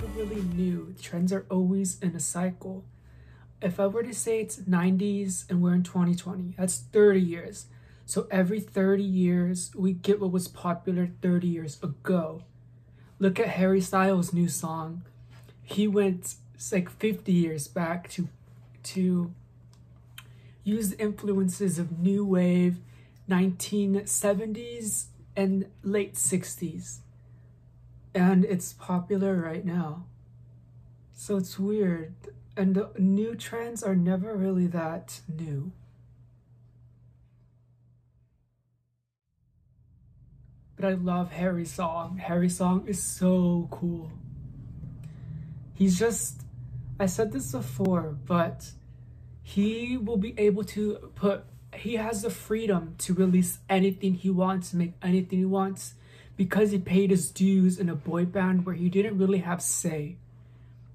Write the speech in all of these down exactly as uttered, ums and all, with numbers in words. never really new. Trends are always in a cycle. If I were to say it's nineties and we're in twenty twenty, that's thirty years. So every thirty years, we get what was popular thirty years ago. Look at Harry Styles' new song. He went like fifty years back to, to use the influences of new wave, nineteen seventies and late sixties. And it's popular right now. So it's weird. And the new trends are never really that new. But I love Harry's song. Harry's song is so cool. He's just, I said this before, but he will be able to put, he has the freedom to release anything he wants, make anything he wants, because he paid his dues in a boy band where he didn't really have say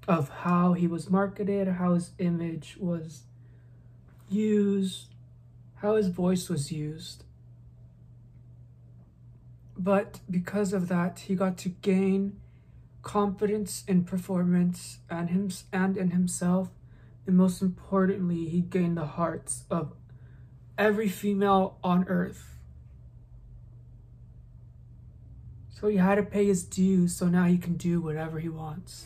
of how he was marketed, how his image was used, how his voice was used. But because of that, he got to gain confidence in performance and him and in himself, and most importantly, he gained the hearts of every female on earth. So he had to pay his dues, so now he can do whatever he wants.